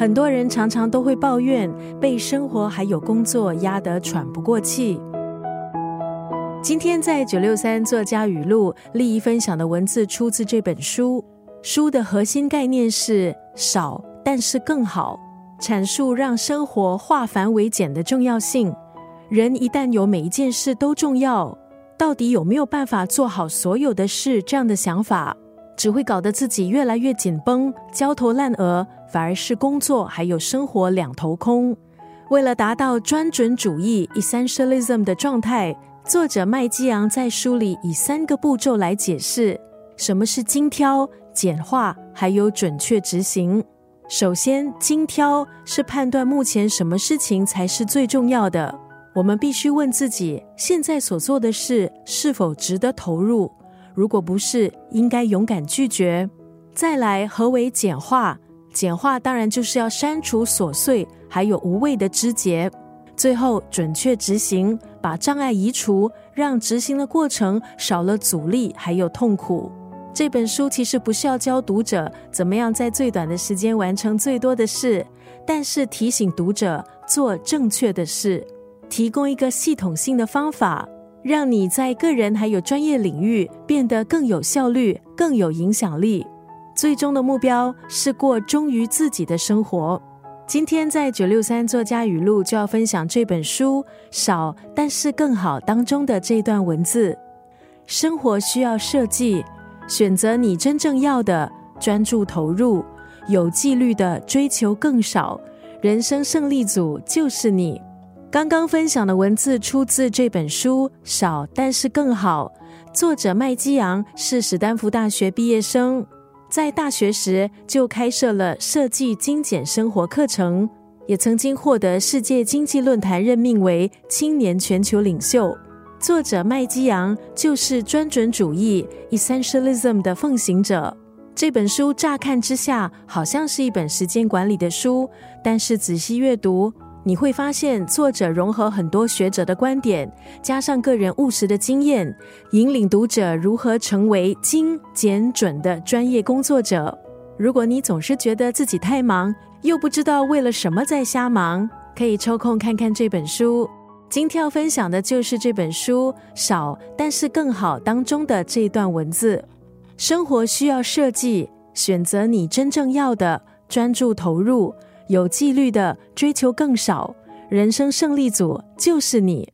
很多人常常都会抱怨被生活还有工作压得喘不过气。今天在963作家语录，俐怡分享的文字出自这本书，书的核心概念是少但是更好，阐述让生活化繁为简的重要性。人一旦有每一件事都重要，到底有没有办法做好所有的事，这样的想法只会搞得自己越来越紧绷，焦头烂额，反而是工作还有生活两头空。为了达到专准主义 Essentialism 的状态，作者麦基昂在书里以3个步骤来解释什么是精挑、简化还有准确执行。首先，精挑是判断目前什么事情才是最重要的，我们必须问自己现在所做的事是否值得投入，如果不是，应该勇敢拒绝。再来，何为简化？简化当然就是要删除琐碎还有无谓的枝节。最后，准确执行，把障碍移除，让执行的过程少了阻力还有痛苦。这本书其实不是要教读者怎么样在最短的时间完成最多的事，但是提醒读者做正确的事，提供一个系统性的方法，让你在个人还有专业领域变得更有效率，更有影响力。最终的目标是过忠于自己的生活。今天在963作家语录就要分享这本书少但是更好当中的这段文字。生活需要设计，选择你真正要的，专注投入，有纪律的追求更少，人生胜利组就是你。刚刚分享的文字出自这本书《少但是更好》，作者麦基昂是史丹福大学毕业生，在大学时就开设了设计精简生活课程，也曾经获得世界经济论坛任命为青年全球领袖。作者麦基昂就是专准主义 Essentialism 的奉行者。这本书乍看之下好像是一本时间管理的书，但是仔细阅读，你会发现作者融合很多学者的观点，加上个人务实的经验，引领读者如何成为精简准的专业工作者。如果你总是觉得自己太忙，又不知道为了什么在瞎忙，可以抽空看看这本书。今天要分享的就是这本书少但是更好当中的这一段文字。生活需要设计，选择你真正要的，专注投入，有纪律的追求更少，人生胜利组就是你。